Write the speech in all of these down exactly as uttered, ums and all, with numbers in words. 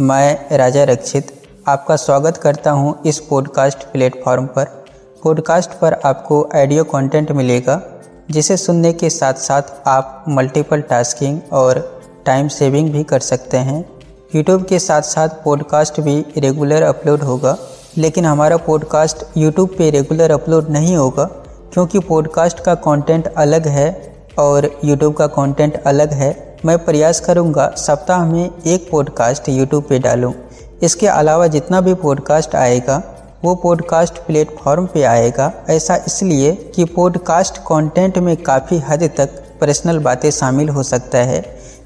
मैं राजा रक्षित आपका स्वागत करता हूं इस पॉडकास्ट प्लेटफॉर्म पर। पॉडकास्ट पर आपको ऑडियो कंटेंट मिलेगा जिसे सुनने के साथ साथ आप मल्टीपल टास्किंग और टाइम सेविंग भी कर सकते हैं। यूट्यूब के साथ साथ पॉडकास्ट भी रेगुलर अपलोड होगा, लेकिन हमारा पॉडकास्ट यूट्यूब पे रेगुलर अपलोड नहीं होगा क्योंकि पॉडकास्ट का कंटेंट अलग है और यूट्यूब का कंटेंट अलग है। मैं प्रयास करूंगा सप्ताह में एक पॉडकास्ट यूट्यूब पे डालूं। इसके अलावा जितना भी पॉडकास्ट आएगा वो पॉडकास्ट प्लेटफॉर्म पे आएगा। ऐसा इसलिए कि पॉडकास्ट कंटेंट में काफ़ी हद तक पर्सनल बातें शामिल हो सकता है,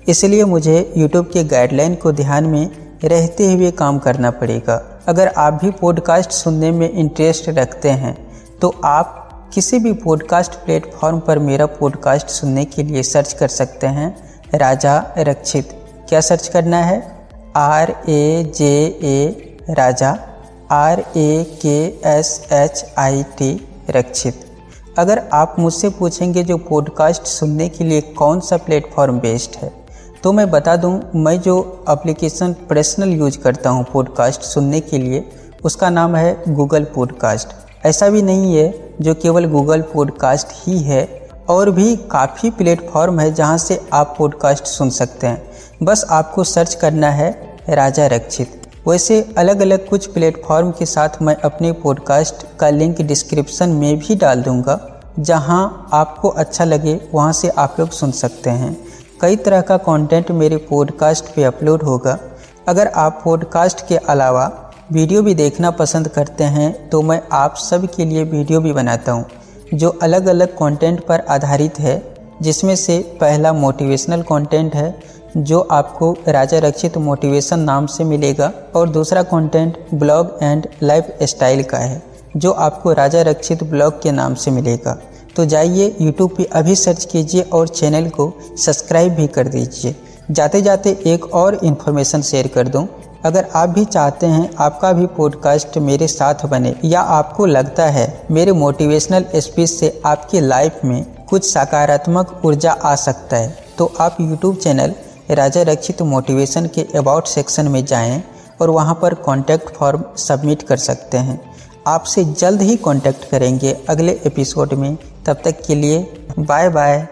इसलिए मुझे यूट्यूब के गाइडलाइन को ध्यान में रहते हुए काम करना पड़ेगा। अगर आप भी पॉडकास्ट सुनने में इंटरेस्ट रखते हैं तो आप किसी भी पॉडकास्ट प्लेटफॉर्म पर मेरा पॉडकास्ट सुनने के लिए सर्च कर सकते हैं राजा रक्षित। क्या सर्च करना है? R A J A Raja, R A K S H I T Rakshit. अगर आप मुझसे पूछेंगे जो पॉडकास्ट सुनने के लिए कौन सा प्लेटफॉर्म बेस्ट है तो मैं बता दूं, मैं जो एप्लीकेशन पर्सनल यूज करता हूं पॉडकास्ट सुनने के लिए उसका नाम है गूगल पॉडकास्ट। ऐसा भी नहीं है जो केवल गूगल पॉडकास्ट ही है, और भी काफ़ी प्लेटफॉर्म है जहां से आप पॉडकास्ट सुन सकते हैं। बस आपको सर्च करना है राजा रक्षित। वैसे अलग अलग कुछ प्लेटफॉर्म के साथ मैं अपने पॉडकास्ट का लिंक डिस्क्रिप्शन में भी डाल दूंगा, जहां आपको अच्छा लगे वहां से आप लोग सुन सकते हैं। कई तरह का कंटेंट मेरे पॉडकास्ट पे अपलोड होगा। अगर आप पॉडकास्ट के अलावा वीडियो भी देखना पसंद करते हैं तो मैं आप सब के लिए वीडियो भी बनाता हूँ जो अलग अलग कंटेंट पर आधारित है, जिसमें से पहला मोटिवेशनल कंटेंट है जो आपको राजा रक्षित मोटिवेशन नाम से मिलेगा, और दूसरा content blog and lifestyle का है जो आपको राजा रक्षित ब्लॉग के नाम से मिलेगा। तो जाइए यूट्यूब पे अभी सर्च कीजिए और चैनल को सब्सक्राइब भी कर दीजिए। जाते जाते एक और इन्फॉर्मेशन शेयर कर दूँ, अगर आप भी चाहते हैं आपका भी पॉडकास्ट मेरे साथ बने या आपको लगता है मेरे मोटिवेशनल स्पीच से आपकी लाइफ में कुछ सकारात्मक ऊर्जा आ सकता है, तो आप YouTube channel Raja Rakshit motivation के अबाउट सेक्शन में जाएं और वहां पर कॉन्टैक्ट फॉर्म सबमिट कर सकते हैं। आपसे जल्द ही कॉन्टैक्ट करेंगे अगले एपिसोड में। तब तक के लिए बाय बाय।